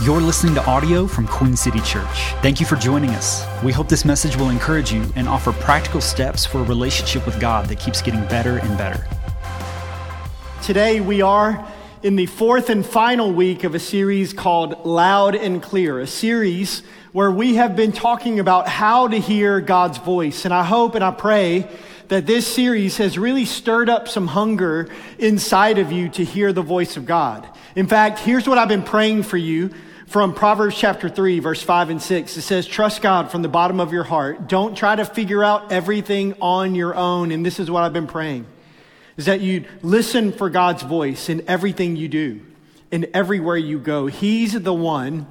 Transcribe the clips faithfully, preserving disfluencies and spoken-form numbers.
You're listening to audio from Queen City Church. Thank you for joining us. We hope this message will encourage you and offer practical steps for a relationship with God that keeps getting better and better. Today we are in the fourth and final week of a series called Loud and Clear, a series where we have been talking about how to hear God's voice. And I hope and I pray that this series has really stirred up some hunger inside of you to hear the voice of God. In fact, here's what I've been praying for you. From Proverbs chapter three, verse five and six, it says, trust God from the bottom of your heart. Don't try to figure out everything on your own. And this is what I've been praying, is that you listen for God's voice in everything you do and everywhere you go. He's the one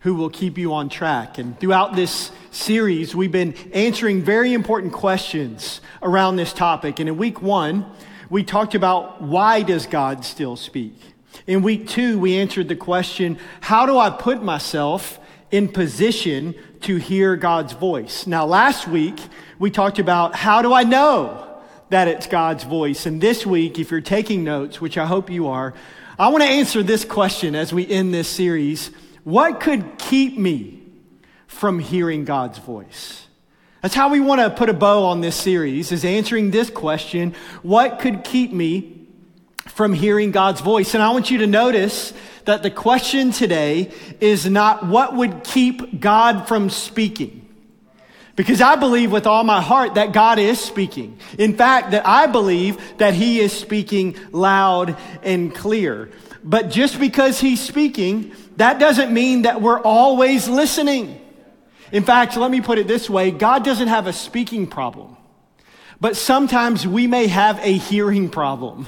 who will keep you on track. And throughout this series, we've been answering very important questions around this topic. And in week one, we talked about why does God still speak? In week two, we answered the question, how do I put myself in position to hear God's voice? Now, last week, we talked about how do I know that it's God's voice? And this week, if you're taking notes, which I hope you are, I want to answer this question as we end this series. What could keep me from hearing God's voice? That's how we want to put a bow on this series, is answering this question, what could keep me from hearing God's voice? And I want you to notice that the question today is not what would keep God from speaking. Because I believe with all my heart that God is speaking. In fact, that I believe that he is speaking loud and clear. But just because he's speaking, that doesn't mean that we're always listening. In fact, let me put it this way. God doesn't have a speaking problem. But sometimes we may have a hearing problem.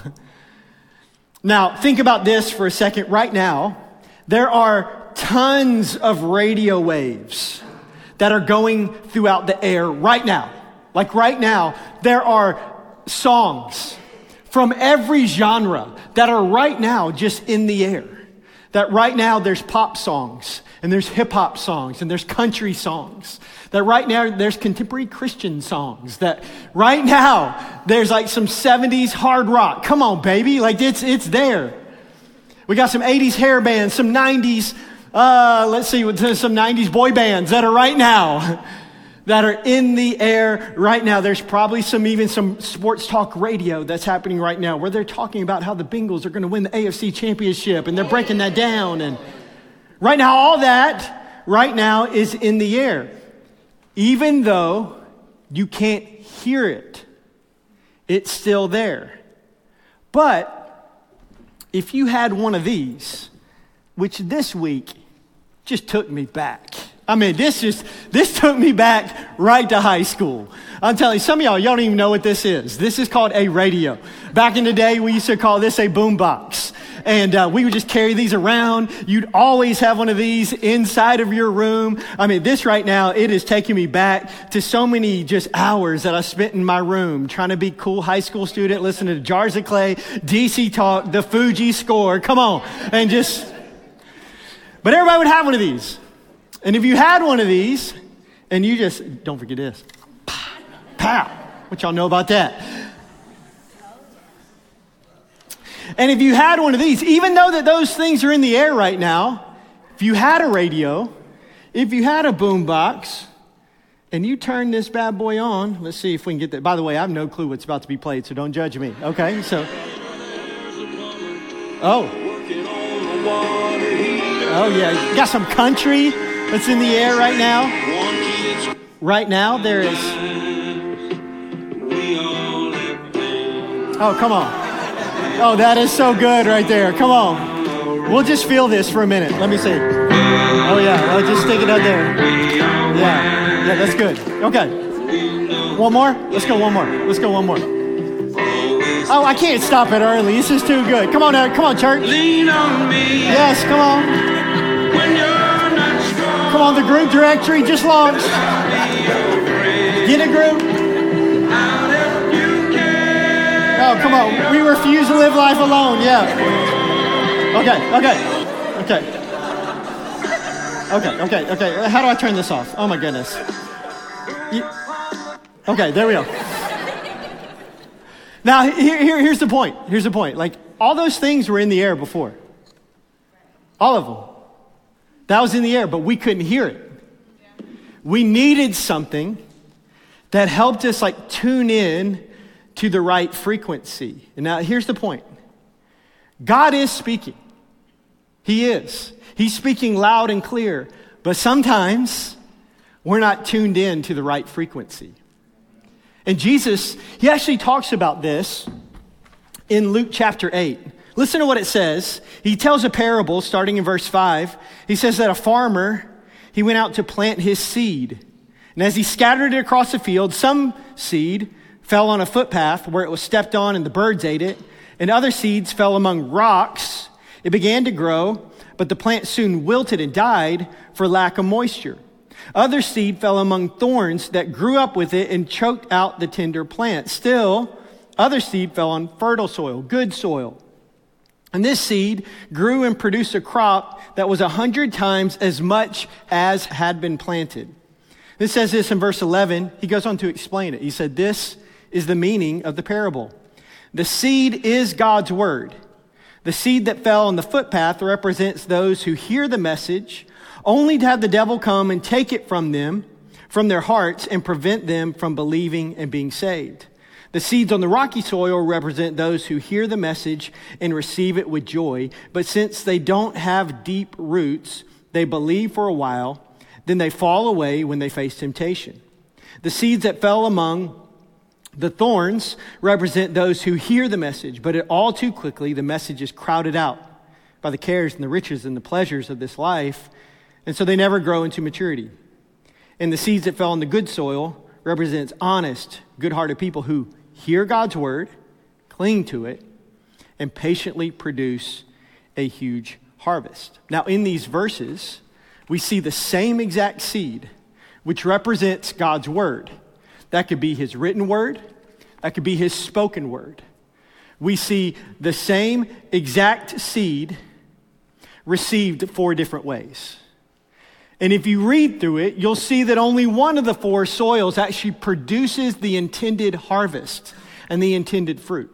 Now, think about this for a second. Right now, there are tons of radio waves that are going throughout the air right now. Like right now, there are songs from every genre that are right now just in the air. That right now, there's pop songs, and there's hip-hop songs, and there's country songs. That right now, there's contemporary Christian songs. That right now, there's like some seventies hard rock. Come on, baby. Like, it's it's there. We got some eighties hair bands, some nineties, uh, let's see, some nineties boy bands that are right now, that are in the air right now. There's probably some, even some sports talk radio that's happening right now where they're talking about how the Bengals are going to win the A F C championship, and they're breaking that down. And right now, all that right now is in the air. Even though you can't hear it, it's still there. But if you had one of these, which this week just took me back. I mean, this just, this took me back right to high school. I'm telling you, some of y'all, y'all don't even know what this is. This is called a radio. Back in the day, we used to call this a boombox. And uh, we would just carry these around. You'd always have one of these inside of your room. I mean, this right now, it is taking me back to so many just hours that I spent in my room trying to be cool high school student, listening to Jars of Clay, D C Talk, the Fuji Score. Come on. And just, but everybody would have one of these. And if you had one of these, and you just, don't forget this, pow, pow, what y'all know about that? And if you had one of these, even though that those things are in the air right now, if you had a radio, if you had a boombox, and you turn this bad boy on, let's see if we can get that. By the way, I have no clue what's about to be played, so don't judge me, okay? So, oh, oh yeah, you got some country that's in the air right now. Right now, there is, oh, come on. Oh, that is so good right there. Come on. We'll just feel this for a minute. Let me see. Oh, yeah. I'll just stick it out there. Yeah. Yeah, that's good. Okay. One more? Let's go one more. Let's go one more. Oh, I can't stop it early. This is too good. Come on, Eric. Come on, church. Lean on me. Yes, come on. Come on, the group directory just launched. Get a group. Oh, come on. We refuse to live life alone. Yeah. Okay, okay, okay. Okay, okay, okay. How do I turn this off? Oh, my goodness. Okay, there we go. Now, here, here, here's the point. Here's the point. Like, all those things were in the air before. All of them. That was in the air, but we couldn't hear it. Yeah. We needed something that helped us like tune in to the right frequency. And now here's the point. God is speaking. He is. He's speaking loud and clear, but sometimes we're not tuned in to the right frequency. And Jesus, he actually talks about this in Luke chapter eight. Listen to what it says. He tells a parable starting in verse five. He says that a farmer, he went out to plant his seed. And as he scattered it across the field, some seed fell on a footpath where it was stepped on and the birds ate it. And other seeds fell among rocks. It began to grow, but the plant soon wilted and died for lack of moisture. Other seed fell among thorns that grew up with it and choked out the tender plant. Still, other seed fell on fertile soil, good soil. And this seed grew and produced a crop that was a hundred times as much as had been planted. This says this in verse eleven. He goes on to explain it. He said, this is the meaning of the parable. The seed is God's word. The seed that fell on the footpath represents those who hear the message, only to have the devil come and take it from them, from their hearts, and prevent them from believing and being saved. The seeds on the rocky soil represent those who hear the message and receive it with joy. But since they don't have deep roots, they believe for a while, then they fall away when they face temptation. The seeds that fell among the thorns represent those who hear the message, but all too quickly the message is crowded out by the cares and the riches and the pleasures of this life, and so they never grow into maturity. And the seeds that fell on the good soil represents honest, good-hearted people who hear God's word, cling to it, and patiently produce a huge harvest. Now, in these verses, we see the same exact seed, which represents God's word. That could be his written word. That could be his spoken word. We see the same exact seed received four different ways. And if you read through it, you'll see that only one of the four soils actually produces the intended harvest and the intended fruit.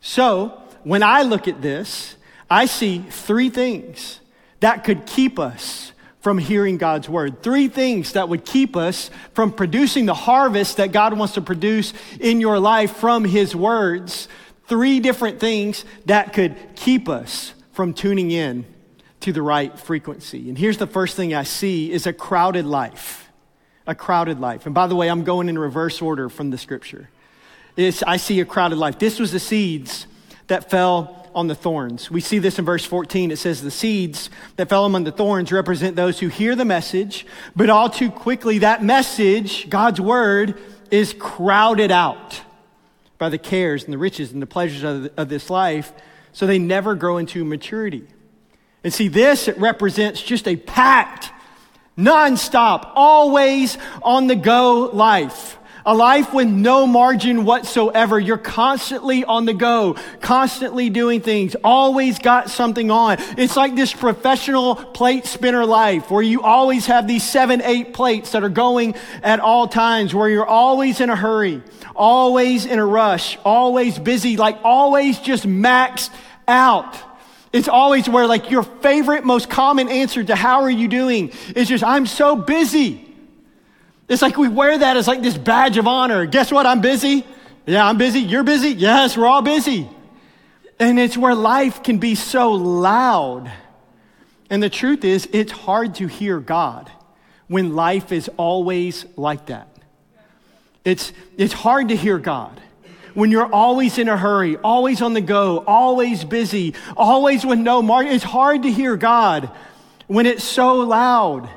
So when I look at this, I see three things that could keep us from hearing God's word. Three things that would keep us from producing the harvest that God wants to produce in your life from his words. Three different things that could keep us from tuning in to the right frequency. And here's the first thing I see is a crowded life. A crowded life. And by the way, I'm going in reverse order from the scripture. It's, I see a crowded life. This was the seeds that fell on the thorns. We see this in verse fourteen. It says the seeds that fell among the thorns represent those who hear the message, but all too quickly that message, God's word, is crowded out by the cares and the riches and the pleasures of, the, of this life, so they never grow into maturity. And see, this, it represents just a packed, nonstop, always on the go life. A life with no margin whatsoever. You're constantly on the go, constantly doing things, always got something on. It's like this professional plate spinner life where you always have these seven, eight plates that are going at all times, where you're always in a hurry, always in a rush, always busy, like always just maxed out. It's always where like your favorite, most common answer to how are you doing is just, I'm so busy. It's like we wear that as like this badge of honor. Guess what? I'm busy. Yeah, I'm busy. You're busy. Yes, we're all busy. And it's where life can be so loud. And the truth is, it's hard to hear God when life is always like that. It's, it's hard to hear God when you're always in a hurry, always on the go, always busy, always with no margin. It's hard to hear God when it's so loud.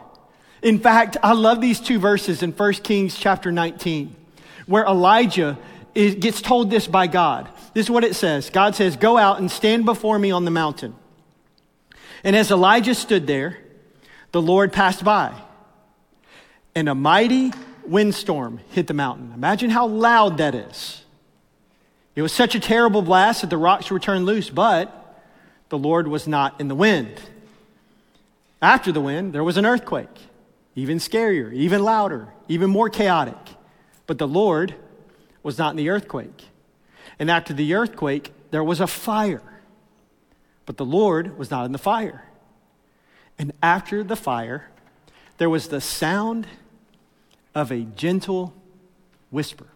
In fact, I love these two verses in First Kings chapter nineteen, where Elijah is, gets told this by God. This is what it says. God says, go out and stand before me on the mountain. And as Elijah stood there, the Lord passed by, and a mighty windstorm hit the mountain. Imagine how loud that is. It was such a terrible blast that the rocks were turned loose, but the Lord was not in the wind. After the wind, there was an earthquake. Even scarier, even louder, even more chaotic. But the Lord was not in the earthquake. And after the earthquake, there was a fire. But the Lord was not in the fire. And after the fire, there was the sound of a gentle whisper.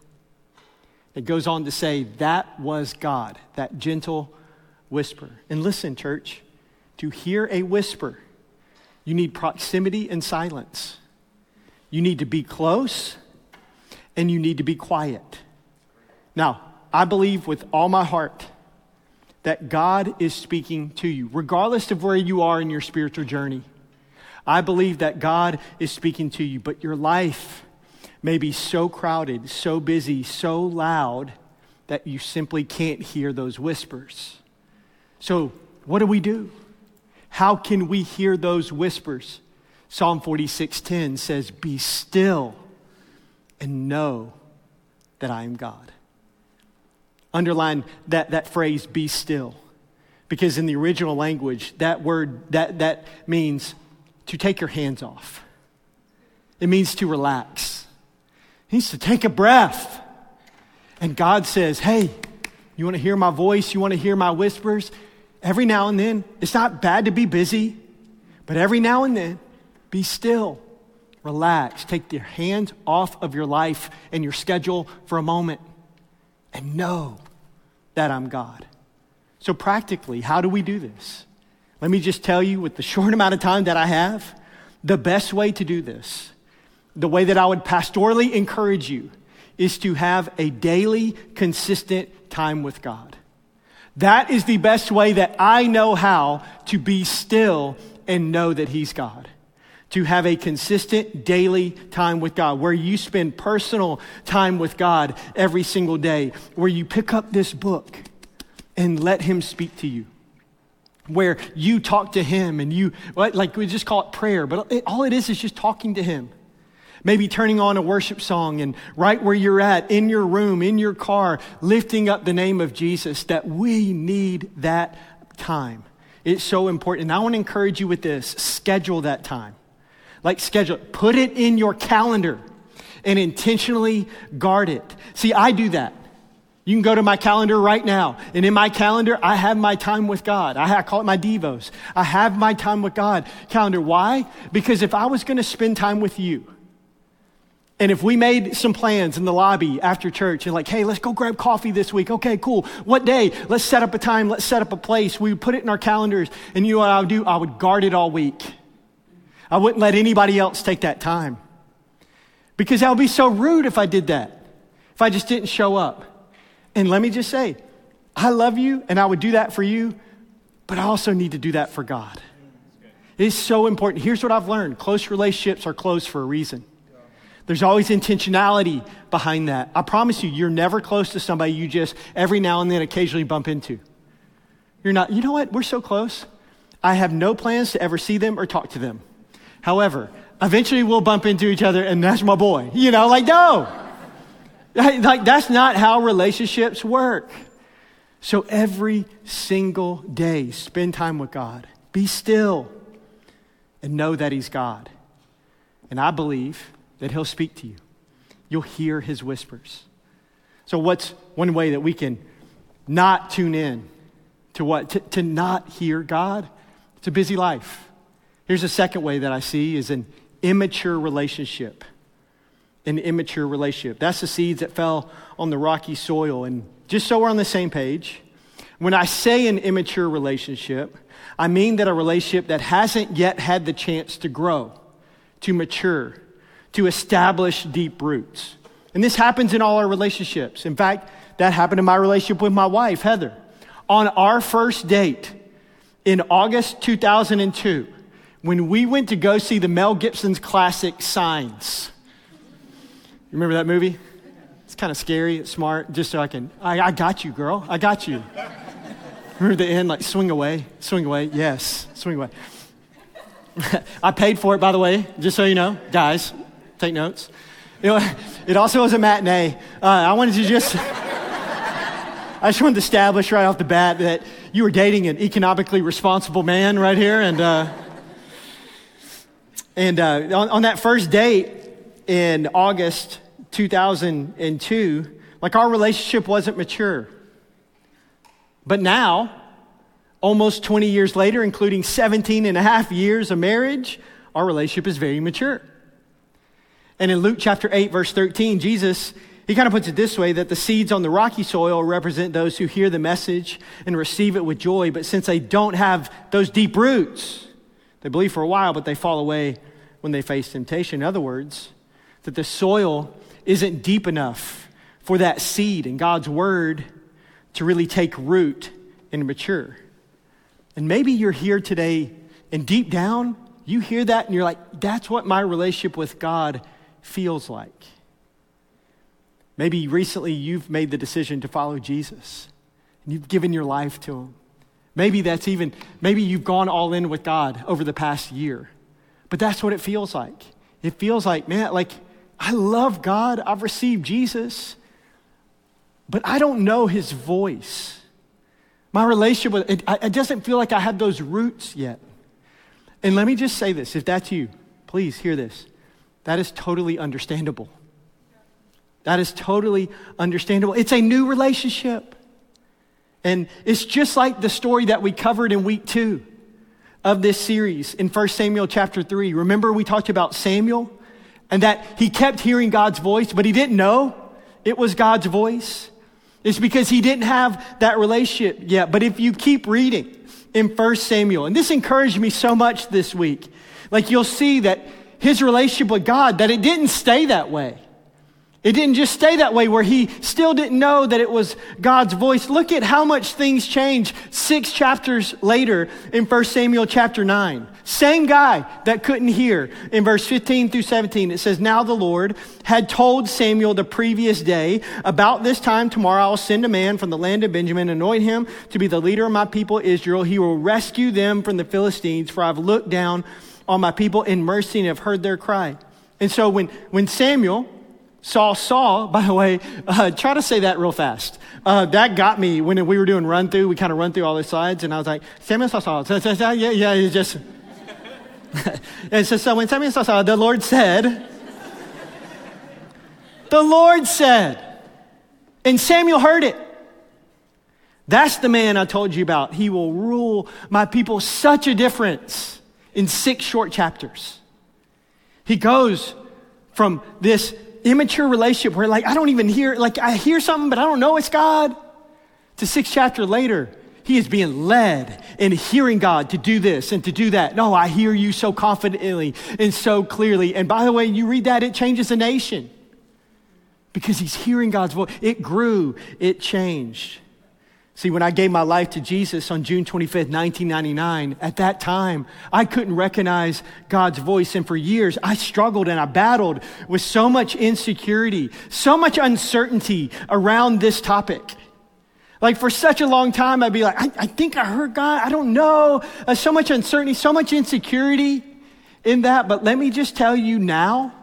It goes on to say that was God, that gentle whisper. And listen, church, to hear a whisper, you need proximity and silence. You need to be close and you need to be quiet. Now, I believe with all my heart that God is speaking to you, regardless of where you are in your spiritual journey. I believe that God is speaking to you, but your life may be so crowded, so busy, so loud that you simply can't hear those whispers. So what do we do? How can we hear those whispers? Psalm forty-six ten says, "Be still and know that I am God." Underline that, that phrase, "be still," because in the original language, that word, that, that means to take your hands off. It means to relax. It means to take a breath. And God says, hey, you want to hear my voice? You want to hear my whispers? Every now and then, it's not bad to be busy, but every now and then, be still, relax, take your hands off of your life and your schedule for a moment, and know that I'm God. So practically, how do we do this? Let me just tell you, with the short amount of time that I have, the best way to do this, the way that I would pastorally encourage you, is to have a daily, consistent time with God. That is the best way that I know how to be still and know that He's God. To have a consistent daily time with God, where you spend personal time with God every single day, where you pick up this book and let Him speak to you, where you talk to Him and you, like we just call it prayer, but it, all it is is just talking to Him. Maybe turning on a worship song and right where you're at, in your room, in your car, lifting up the name of Jesus, that we need that time. It's so important. And I want to encourage you with this, schedule that time. Like schedule, put it in your calendar and intentionally guard it. See, I do that. You can go to my calendar right now. And in my calendar, I have my time with God. I, have, I call it my devos. I have my time with God calendar. Why? Because if I was going to spend time with you, and if we made some plans in the lobby after church and like, hey, let's go grab coffee this week. Okay, cool. What day? Let's set up a time. Let's set up a place. We would put it in our calendars. And you know what I would do? I would guard it all week. I wouldn't let anybody else take that time, because that would be so rude if I did that, if I just didn't show up. And let me just say, I love you and I would do that for you, but I also need to do that for God. It is so important. Here's what I've learned. Close relationships are close for a reason. There's always intentionality behind that. I promise you, you're never close to somebody you just every now and then occasionally bump into. You're not, you know what? We're so close. I have no plans to ever see them or talk to them. However, eventually we'll bump into each other and that's my boy. You know, like, no. Like, that's not how relationships work. So every single day, spend time with God. Be still and know that He's God. And I believe that He'll speak to you. You'll hear His whispers. So what's one way that we can not tune in to what? To, to not hear God? It's a busy life. Here's a second way that I see is an immature relationship. An immature relationship. That's the seeds that fell on the rocky soil. And just so we're on the same page, when I say an immature relationship, I mean that a relationship that hasn't yet had the chance to grow, to mature, to establish deep roots. And this happens in all our relationships. In fact, that happened in my relationship with my wife, Heather. On our first date in August two thousand two, when we went to go see the Mel Gibson's classic Signs. You remember that movie? It's kind of scary, it's smart, just so I can, I, I got you, girl, I got you. Remember the end, like swing away, swing away, yes, swing away. I paid for it, by the way, just so you know. Guys, take notes. You know, it also was a matinee. Uh, I wanted to just, I just wanted to establish right off the bat that you were dating an economically responsible man right here, and uh, And uh, on, on that first date in August two thousand two, like our relationship wasn't mature. But now Almost twenty years later, including seventeen and a half years of marriage, our relationship is very mature. And in Luke chapter eight, verse thirteen, Jesus, he kind of puts it this way, that the seeds on the rocky soil represent those who hear the message and receive it with joy. But since they don't have those deep roots, they believe for a while, but they fall away when they face temptation. In other words, that the soil isn't deep enough for that seed and God's word to really take root and mature. And maybe you're here today and deep down, you hear that and you're like, that's what my relationship with God feels like. Maybe recently you've made the decision to follow Jesus and you've given your life to him. Maybe that's even, maybe you've gone all in with God over the past year, but that's what it feels like. It feels like, man, like I love God. I've received Jesus, but I don't know his voice. My relationship with, it, it doesn't feel like I have those roots yet. And let me just say this, if that's you, please hear this. That is totally understandable. That is totally understandable. It's a new relationship. And it's just like the story that we covered in week two of this series in First Samuel chapter three. Remember we talked about Samuel and that he kept hearing God's voice, but he didn't know it was God's voice. It's because he didn't have that relationship yet. But if you keep reading in First Samuel, and this encouraged me so much this week, like you'll see that his relationship with God, that it didn't stay that way. It didn't just stay that way where he still didn't know that it was God's voice. Look at how much things change six chapters later in First Samuel chapter nine. Same guy that couldn't hear. In verse fifteen through seventeen, it says, "Now the Lord had told Samuel the previous day, about this time tomorrow I'll send a man from the land of Benjamin, anoint him to be the leader of my people Israel. He will rescue them from the Philistines, for I've looked down on my people in mercy and have heard their cry." And so when, when Samuel... Saul saw, by the way, uh, try to say that real fast. Uh, that got me when we were doing run through, we kind of run through all the slides and I was like, Samuel saw Saul. Yeah, yeah, it just. And so, so when Samuel saw Saul, the Lord said, the Lord said, and Samuel heard it. "That's the man I told you about. He will rule my people." Such a difference in six short chapters. He goes from this immature relationship where like, I don't even hear, like I hear something, but I don't know it's God, to six chapters later, he is being led and hearing God to do this and to do that. "No, I hear you so confidently and so clearly." And by the way, you read that, it changes the nation because he's hearing God's voice. It grew, it changed. See, when I gave my life to Jesus on June twenty-fifth, nineteen ninety-nine, at that time, I couldn't recognize God's voice. And for years, I struggled and I battled with so much insecurity, so much uncertainty around this topic. Like for such a long time, I'd be like, I, I think I heard God. I don't know. Uh, so much uncertainty, so much insecurity in that. But let me just tell you now,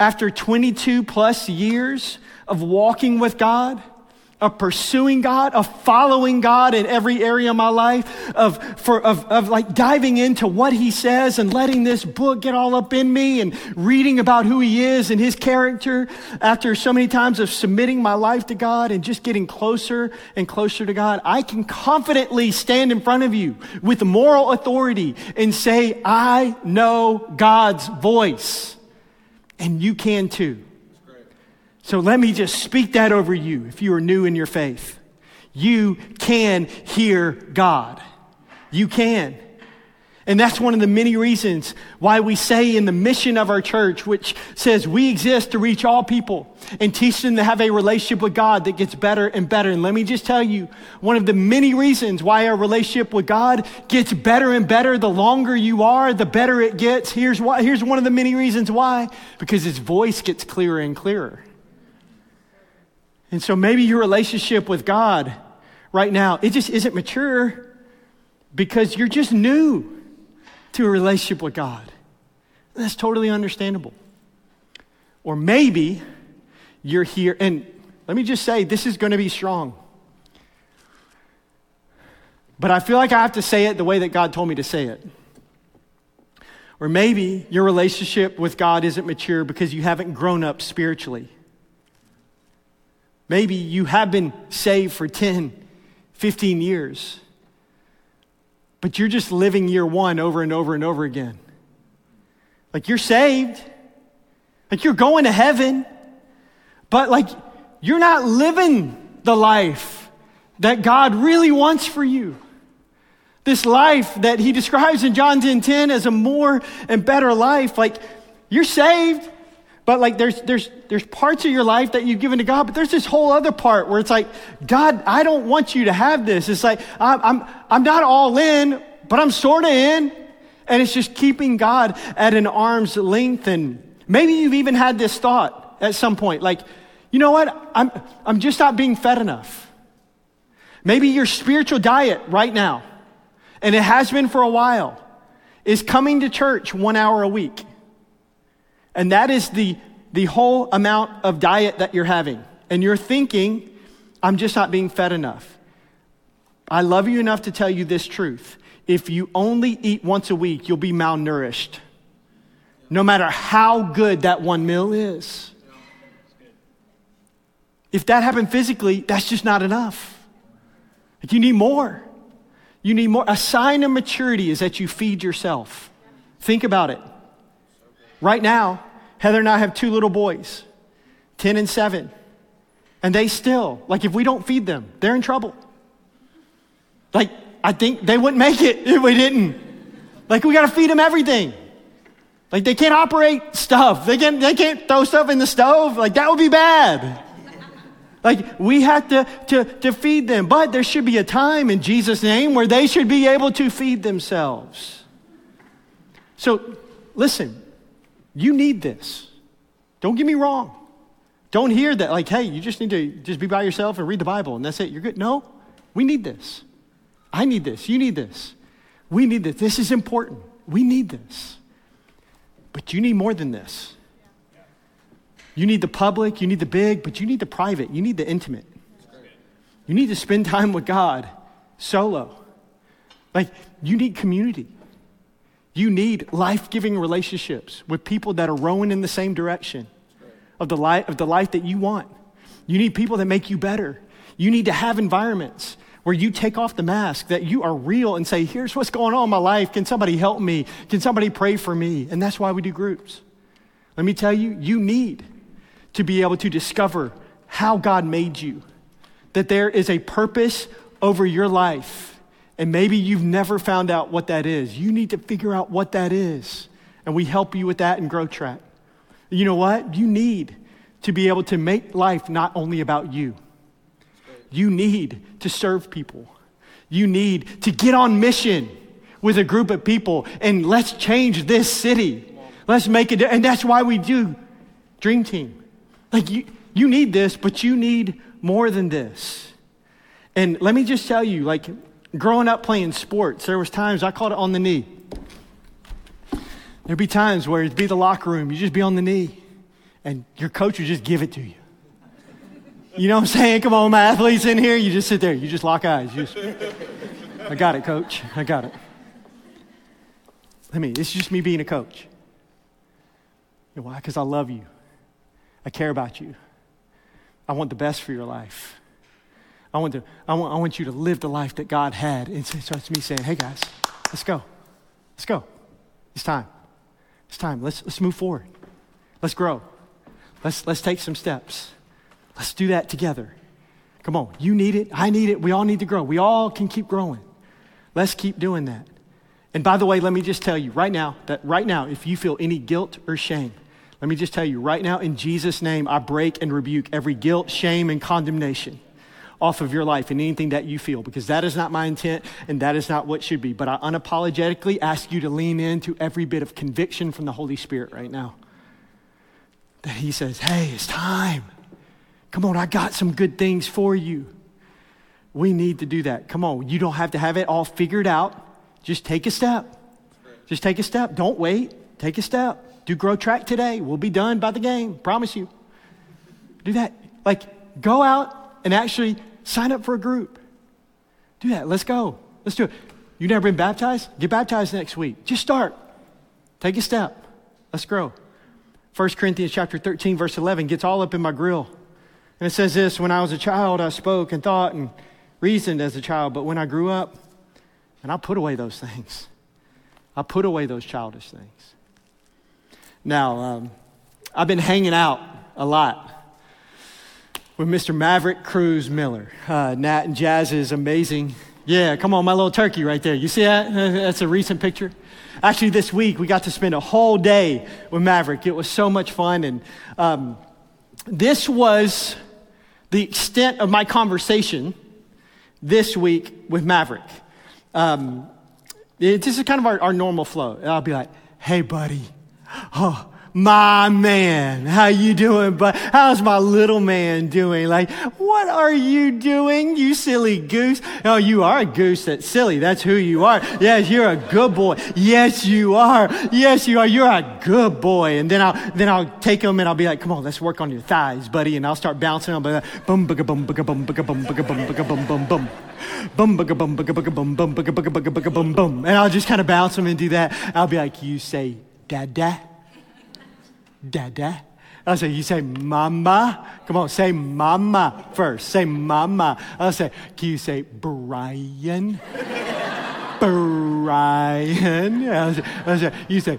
after twenty-two plus years of walking with God, of pursuing God, of following God in every area of my life, of for of of like diving into what he says and letting this book get all up in me and reading about who he is and his character, after so many times of submitting my life to God and just getting closer and closer to God, I can confidently stand in front of you with moral authority and say, I know God's voice, and you can too. So let me just speak that over you. If you are new in your faith, you can hear God. You can. And that's one of the many reasons why we say in the mission of our church, which says we exist to reach all people and teach them to have a relationship with God that gets better and better. And let me just tell you, one of the many reasons why our relationship with God gets better and better, the longer you are, the better it gets. Here's why. Here's one of the many reasons why, because his voice gets clearer and clearer. And so maybe your relationship with God right now, it just isn't mature because you're just new to a relationship with God. That's totally understandable. Or maybe you're here, and let me just say, this is going to be strong. But I feel like I have to say it the way that God told me to say it. Or maybe your relationship with God isn't mature because you haven't grown up spiritually. Maybe you have been saved for ten, fifteen years, but you're just living year one over and over and over again. Like, you're saved. Like, you're going to heaven. But, like, you're not living the life that God really wants for you. This life that he describes in John ten ten as a more and better life. Like, you're saved, but, like, there's there's there's parts of your life that you've given to God, but there's this whole other part where it's like, God, I don't want you to have this. It's like, I'm I'm, I'm not all in, but I'm sort of in. And it's just keeping God at an arm's length. And maybe you've even had this thought at some point, like, you know what? I'm I'm just not being fed enough. Maybe your spiritual diet right now, and it has been for a while, is coming to church one hour a week. And that is the, the whole amount of diet that you're having. And you're thinking, I'm just not being fed enough. I love you enough to tell you this truth. If you only eat once a week, you'll be malnourished. No matter how good that one meal is. If that happened physically, that's just not enough. Like, you need more. You need more. A sign of maturity is that you feed yourself. Think about it. Right now, Heather and I have two little boys, ten and seven. And they still, like, if we don't feed them, they're in trouble. Like, I think they wouldn't make it if we didn't. Like, we got to feed them everything. Like, they can't operate stuff. They can't, they can't throw stuff in the stove. Like, that would be bad. Like, we have to, to, to feed them. But there should be a time in Jesus' name where they should be able to feed themselves. So, listen. You need this. Don't get me wrong. Don't hear that, like, hey, you just need to just be by yourself and read the Bible and that's it, you're good. No, we need this. I need this. You need this. We need this. This is important. We need this. But you need more than this. You need the public, you need the big, but you need the private. You need the intimate. You need to spend time with God solo. Like, you need community. You need life-giving relationships with people that are rowing in the same direction of the life of the life that you want. You need people that make you better. You need to have environments where you take off the mask, that you are real and say, here's what's going on in my life. Can somebody help me? Can somebody pray for me? And that's why we do groups. Let me tell you, you need to be able to discover how God made you, that there is a purpose over your life. And maybe you've never found out what that is. You need to figure out what that is. And we help you with that in GrowTrack. You know what? You need to be able to make life not only about you. You need to serve people. You need to get on mission with a group of people and let's change this city. Let's make it. And that's why we do Dream Team. Like, you, you need this, but you need more than this. And let me just tell you, like, growing up playing sports, there was times I called it on the knee. There'd be times where it'd be the locker room, you just be on the knee, and your coach would just give it to you. You know what I'm saying? Come on, my athletes in here, you just sit there, you just lock eyes. You just, I got it, coach, I got it. I mean, it's just me being a coach. You know why? Because I love you. I care about you. I want the best for your life. I want to. I want. I want you to live the life that God had. And so it's me saying, "Hey guys, let's go, let's go. It's time. It's time. Let's let's move forward. Let's grow. Let's let's take some steps. Let's do that together. Come on. You need it. I need it. We all need to grow. We all can keep growing. Let's keep doing that. And by the way, let me just tell you right now that right now, if you feel any guilt or shame, let me just tell you right now, in Jesus' name, I break and rebuke every guilt, shame, and condemnation off of your life and anything that you feel, because that is not my intent and that is not what should be. But I unapologetically ask you to lean into every bit of conviction from the Holy Spirit right now. That he says, hey, it's time. Come on, I got some good things for you. We need to do that. Come on, you don't have to have it all figured out. Just take a step. Just take a step. Don't wait. Take a step. Do GrowTrack today. We'll be done by the game. Promise you. Do that. Like, go out and actually sign up for a group. Do that. Let's go. Let's do it. You've never been baptized? Get baptized next week. Just start. Take a step. Let's grow. First Corinthians chapter thirteen, verse eleven gets all up in my grill. And it says this, when I was a child, I spoke and thought and reasoned as a child. But when I grew up, And I put away those things. I put away those childish things. Now, um, I've been hanging out a lot with Mister Maverick Cruz Miller. Uh, Nat and Jazz is amazing. Yeah, come on, my little turkey right there. You see that? That's a recent picture. Actually, this week, we got to spend a whole day with Maverick. It was so much fun. And um, this was the extent of my conversation this week with Maverick. Um, it, this is kind of our, our normal flow. And I'll be like, hey, buddy. Oh, my man. How you doing, bud? How's my little man doing? Like, what are you doing, you silly goose? Oh, you are a goose that's silly. That's who you are. Yes, you're a good boy. Yes, you are. Yes, you are. You're a good boy. And then I'll, then I'll take him and I'll be like, come on, let's work on your thighs, buddy. And I'll start bouncing. I'll be like, boom, booga, boom, booga, boom, booga, boom, booga, boom, booga, boom, boom, boom. Boom, booga, boom, booga, booga, boom, boom, booga, booga, booga, booga, boom, boom. And I'll just kind of bounce him and do that. I'll be like, you say, dada. Dada. I'll say, you say mama. Come on, say mama first. Say mama. I'll say, can you say Brian? Brian. I'll say, I'll say, you say.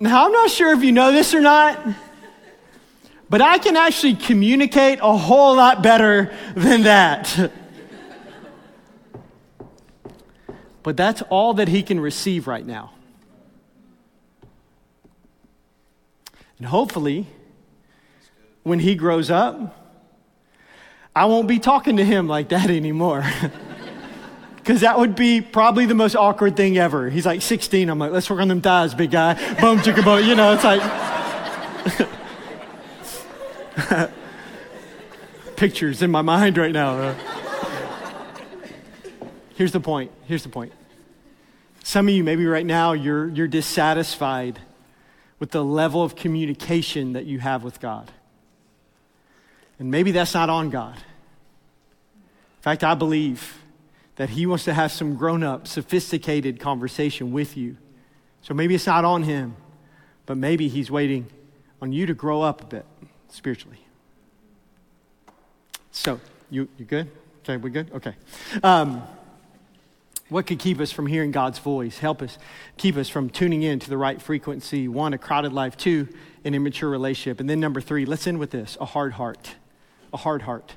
Now, I'm not sure if you know this or not, but I can actually communicate a whole lot better than that. But that's all that he can receive right now. And hopefully, when he grows up, I won't be talking to him like that anymore. Because that would be probably the most awkward thing ever. He's like sixteen. I'm like, let's work on them thighs, big guy. Boom, chicka, boom. You know, it's like... Pictures in my mind right now. Bro. Here's the point. Here's the point. Some of you, maybe right now, you're you're dissatisfied with the level of communication that you have with God. And maybe that's not on God. In fact, I believe that he wants to have some grown-up, sophisticated conversation with you. So maybe it's not on him, but maybe he's waiting on you to grow up a bit. Spiritually. So, you you good? Okay, we good? Okay. Um, what could keep us from hearing God's voice? Help us, keep us from tuning in to the right frequency. One, a crowded life. Two, an immature relationship. And then number three, let's end with this, a hard heart. A hard heart.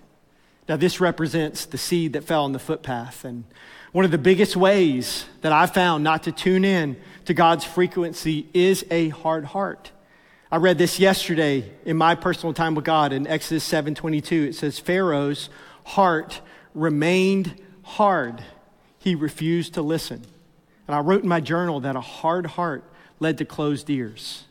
Now, this represents the seed that fell on the footpath. And one of the biggest ways that I found not to tune in to God's frequency is a hard heart. I read this yesterday in my personal time with God in Exodus seven twenty-two. It says, Pharaoh's heart remained hard. He refused to listen. And I wrote in my journal that a hard heart led to closed ears.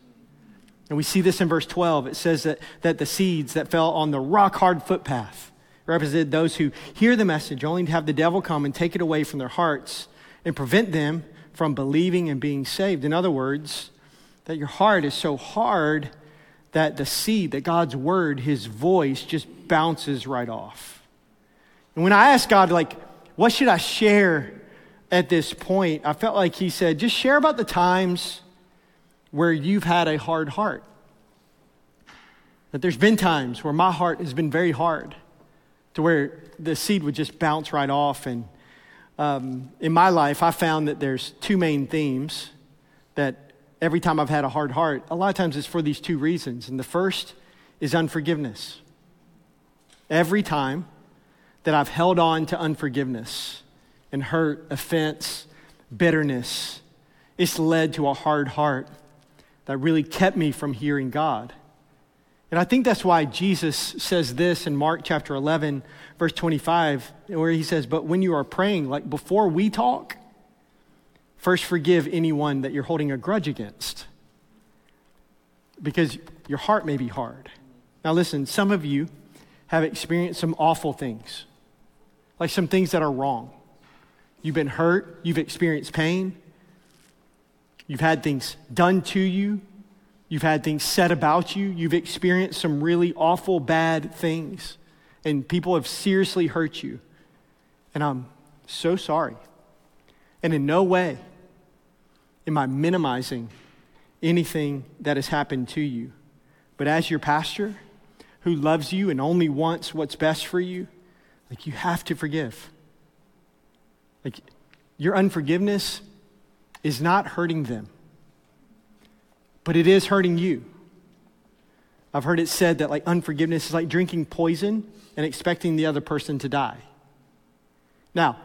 And we see this in verse twelve. It says that, that the seeds that fell on the rock-hard footpath represented those who hear the message only to have the devil come and take it away from their hearts and prevent them from believing and being saved. In other words, that your heart is so hard that the seed, that God's word, his voice just bounces right off. And when I asked God, like, what should I share at this point? I felt like he said, just share about the times where you've had a hard heart. That there's been times where my heart has been very hard to where the seed would just bounce right off. And um, in my life, I found that there's two main themes that every time I've had a hard heart, a lot of times it's for these two reasons. And the first is unforgiveness. Every time that I've held on to unforgiveness and hurt, offense, bitterness, it's led to a hard heart that really kept me from hearing God. And I think that's why Jesus says this in Mark chapter eleven, verse twenty-five, where he says, but when you are praying, like before we talk, first, forgive anyone that you're holding a grudge against because your heart may be hard. Now, listen, some of you have experienced some awful things, like some things that are wrong. You've been hurt. You've experienced pain. You've had things done to you. You've had things said about you. You've experienced some really awful, bad things, and people have seriously hurt you. And I'm so sorry. And in no way am I minimizing anything that has happened to you. But as your pastor, who loves you and only wants what's best for you, like, you have to forgive. Like, your unforgiveness is not hurting them, but it is hurting you. I've heard it said that, like, unforgiveness is like drinking poison and expecting the other person to die. Now,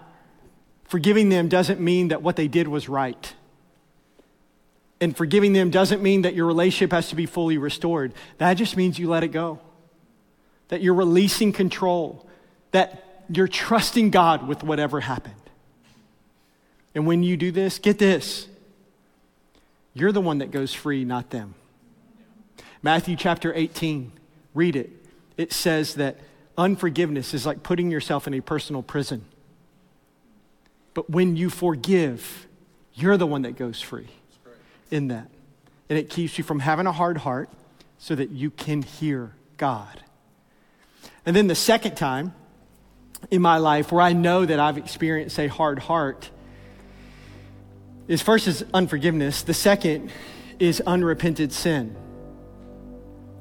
forgiving them doesn't mean that what they did was right. And forgiving them doesn't mean that your relationship has to be fully restored. That just means you let it go. That you're releasing control. That you're trusting God with whatever happened. And when you do this, get this, you're the one that goes free, not them. Matthew chapter eighteen, read it. It says that unforgiveness is like putting yourself in a personal prison. But when you forgive, you're the one that goes free in that. And it keeps you from having a hard heart so that you can hear God. And then the second time in my life where I know that I've experienced a hard heart is, first is unforgiveness. The second is unrepented sin.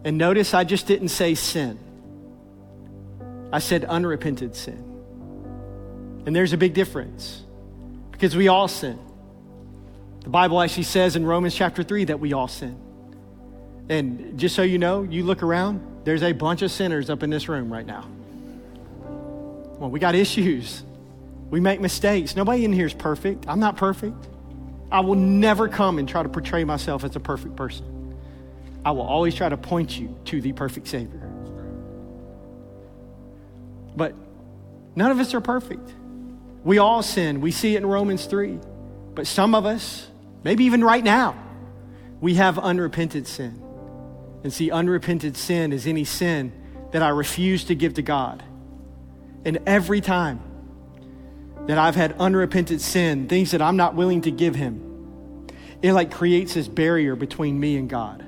And notice I just didn't say sin. I said unrepented sin. And there's a big difference because we all sin. The Bible actually says in Romans chapter three that we all sin. And just so you know, you look around, there's a bunch of sinners up in this room right now. Well, we got issues. We make mistakes. Nobody in here is perfect. I'm not perfect. I will never come and try to portray myself as a perfect person. I will always try to point you to the perfect Savior. But none of us are perfect. We all sin. We see it in Romans three. But some of us, maybe even right now, we have unrepentant sin. And see, unrepentant sin is any sin that I refuse to give to God. And every time that I've had unrepentant sin, things that I'm not willing to give him, it like creates this barrier between me and God.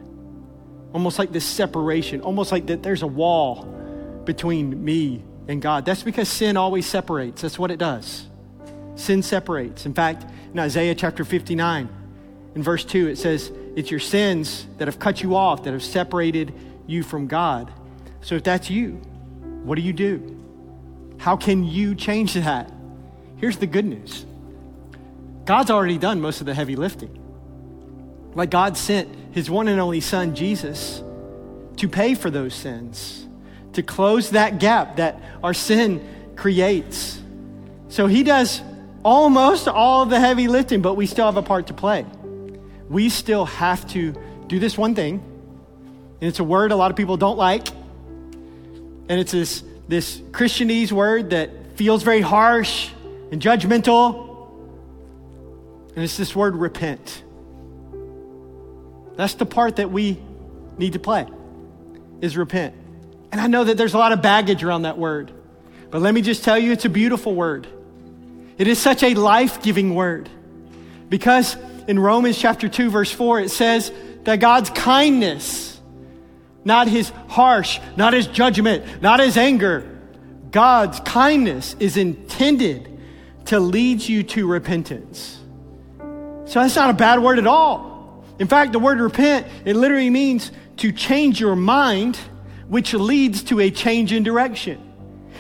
Almost like this separation, almost like that there's a wall between me and God. That's because sin always separates. That's what it does. Sin separates. In fact, in Isaiah chapter fifty-nine, in verse two, it says, it's your sins that have cut you off, that have separated you from God. So if that's you, what do you do? How can you change that? Here's the good news. God's already done most of the heavy lifting. Like, God sent his one and only son, Jesus, to pay for those sins, to close that gap that our sin creates. So he does almost all of the heavy lifting, but we still have a part to play. We still have to do this one thing, and it's a word a lot of people don't like, and it's this, this Christianese word that feels very harsh and judgmental, and it's this word repent. That's the part that we need to play, is repent. And I know that there's a lot of baggage around that word, but let me just tell you, it's a beautiful word. It is such a life-giving word, because in Romans chapter two, verse four, it says that God's kindness, not his harsh, not his judgment, not his anger, God's kindness is intended to lead you to repentance. So that's not a bad word at all. In fact, the word repent, it literally means to change your mind, which leads to a change in direction.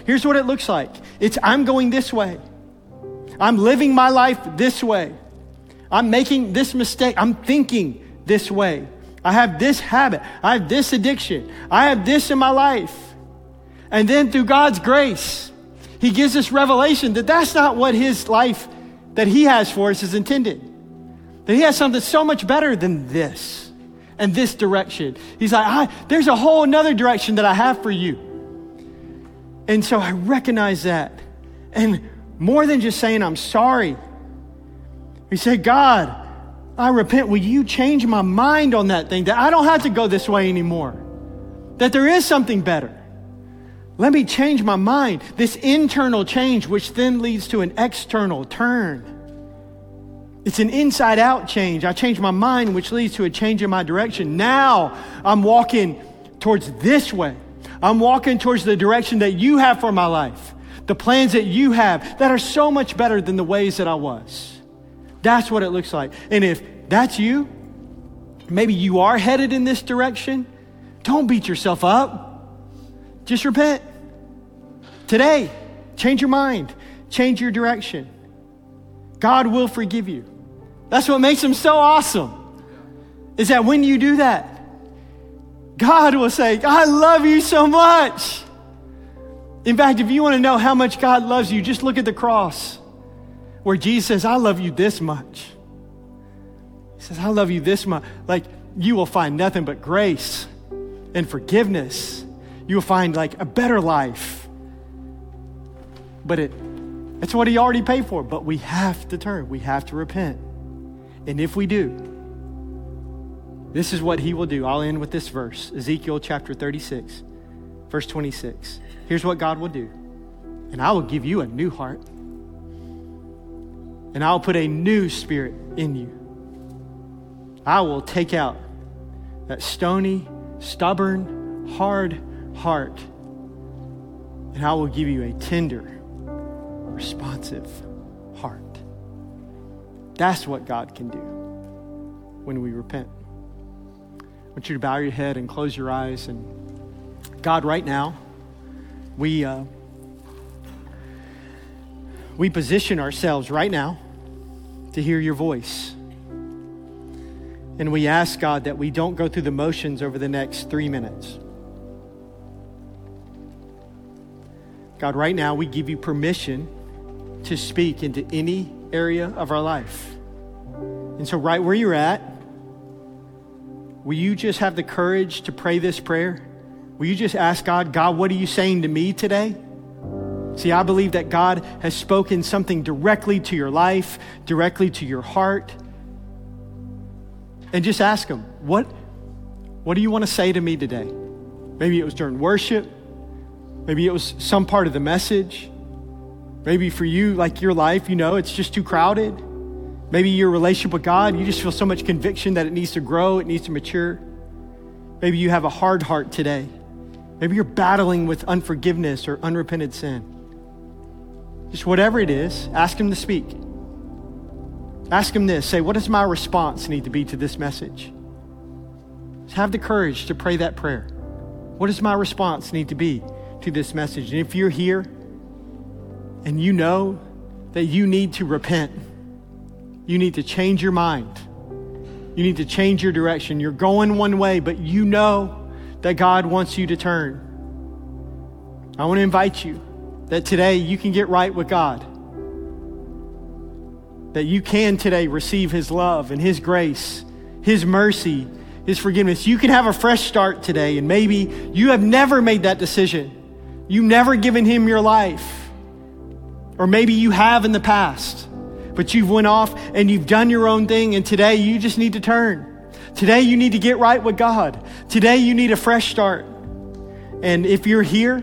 Here's what it looks like. It's, I'm going this way. I'm living my life this way. I'm making this mistake. I'm thinking this way. I have this habit. I have this addiction. I have this in my life. And then through God's grace, he gives us revelation that that's not what his life that he has for us is intended. That he has something so much better than this. And this direction. He's like, I, there's a whole another direction that I have for you. And so I recognize that. And more than just saying, I'm sorry, we say, God, I repent. Will you change my mind on that thing? That I don't have to go this way anymore. That there is something better. Let me change my mind. This internal change, which then leads to an external turn. It's an inside out change. I change my mind, which leads to a change in my direction. Now I'm walking towards this way. I'm walking towards the direction that you have for my life. The plans that you have that are so much better than the ways that I was. That's what it looks like. And if that's you, maybe you are headed in this direction, Don't beat yourself up. Just repent. Today, change your mind. Change your direction. God will forgive you. That's what makes him so awesome, is that when you do that, God will say, I love you so much. In fact, if you want to know how much God loves you, just look at the cross where Jesus says, I love you this much. He says, I love you this much. Like, you will find nothing but grace and forgiveness. You will find like a better life. But it, it's what he already paid for. But we have to turn. We have to repent. And if we do, this is what he will do. I'll end with this verse, Ezekiel chapter thirty-six, verse twenty-six. Here's what God will do. And I will give you a new heart. And I'll put a new spirit in you. I will take out that stony, stubborn, hard heart. And I will give you a tender, responsive heart. That's what God can do when we repent. I want you to bow your head and close your eyes. And God, right now, we uh, we position ourselves right now to hear your voice. And we ask, God, that we don't go through the motions over the next three minutes. God, right now, we give you permission to speak into any area of our life. And so right where you're at, will you just have the courage to pray this prayer? Will you just ask God, God, what are you saying to me today? See, I believe that God has spoken something directly to your life, directly to your heart. And just ask him, what, what do you want to say to me today? Maybe it was during worship. Maybe it was some part of the message. Maybe for you, like your life, you know, it's just too crowded. Maybe your relationship with God, you just feel so much conviction that it needs to grow, it needs to mature. Maybe you have a hard heart today. Maybe you're battling with unforgiveness or unrepented sin. Just whatever it is, ask him to speak. Ask him this, say, what does my response need to be to this message? Just have the courage to pray that prayer. What does my response need to be to this message? And if you're here and you know that you need to repent, you need to change your mind. You need to change your direction. You're going one way, but you know that God wants you to turn. I want to invite you that today you can get right with God. That you can today receive his love and his grace, his mercy, his forgiveness. You can have a fresh start today, and maybe you have never made that decision. You've never given him your life. Or maybe you have in the past, but you've went off and you've done your own thing, and today you just need to turn. Today you need to get right with God. Today you need a fresh start. And if you're here,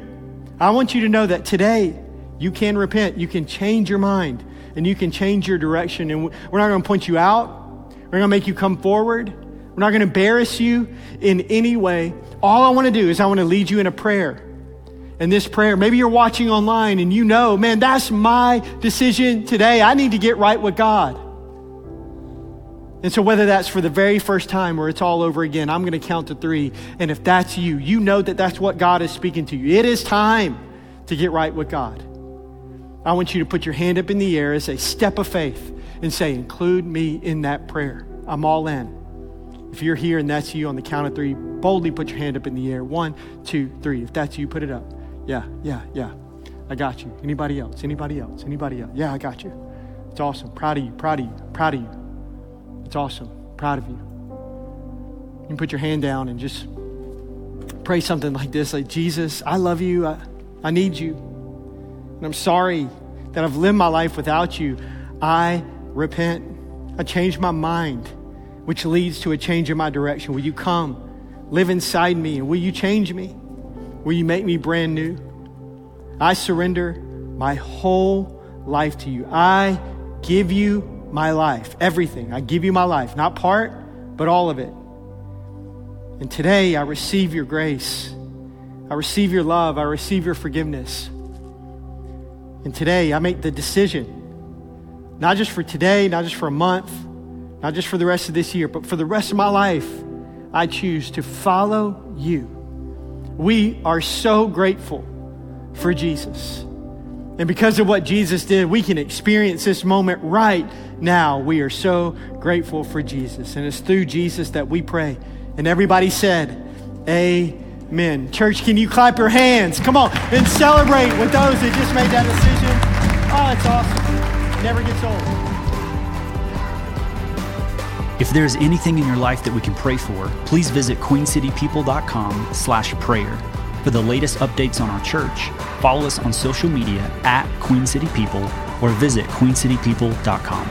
I want you to know that today you can repent. You can change your mind and you can change your direction. And we're not going to point you out. We're going to make you come forward. We're not going to embarrass you in any way. All I want to do is I want to lead you in a prayer. And this prayer, maybe you're watching online and you know, man, that's my decision today. I need to get right with God. And so whether that's for the very first time or it's all over again, I'm going to count to three. And if that's you, you know that that's what God is speaking to you. It is time to get right with God. I want you to put your hand up in the air as a step of faith and say, include me in that prayer. I'm all in. If you're here and that's you, on the count of three, boldly put your hand up in the air. One, two, three. If that's you, put it up. Yeah, yeah, yeah. I got you. Anybody else? Anybody else? Anybody else? Yeah, I got you. It's awesome. Proud of you. Proud of you. Proud of you. It's awesome. Proud of you. You can put your hand down and just pray something like this. Like, Jesus, I love you. I, I need you. And I'm sorry that I've lived my life without you. I repent. I change my mind, which leads to a change in my direction. Will you come live inside me? And will you change me? Will you make me brand new? I surrender my whole life to you. I give you my life, everything. I give you my life, not part, but all of it. And today I receive your grace. I receive your love. I receive your forgiveness. And today I make the decision, not just for today, not just for a month, not just for the rest of this year, but for the rest of my life, I choose to follow you. We are so grateful for Jesus. And because of what Jesus did, we can experience this moment right now. We are so grateful for Jesus. And it's through Jesus that we pray. And everybody said, amen. Church, can you clap your hands? Come on, and celebrate with those that just made that decision. Oh, it's awesome. It never gets old. If there's anything in your life that we can pray for, please visit queencitypeople.com slash prayer. For the latest updates on our church, follow us on social media at Queen City People or visit queen city people dot com.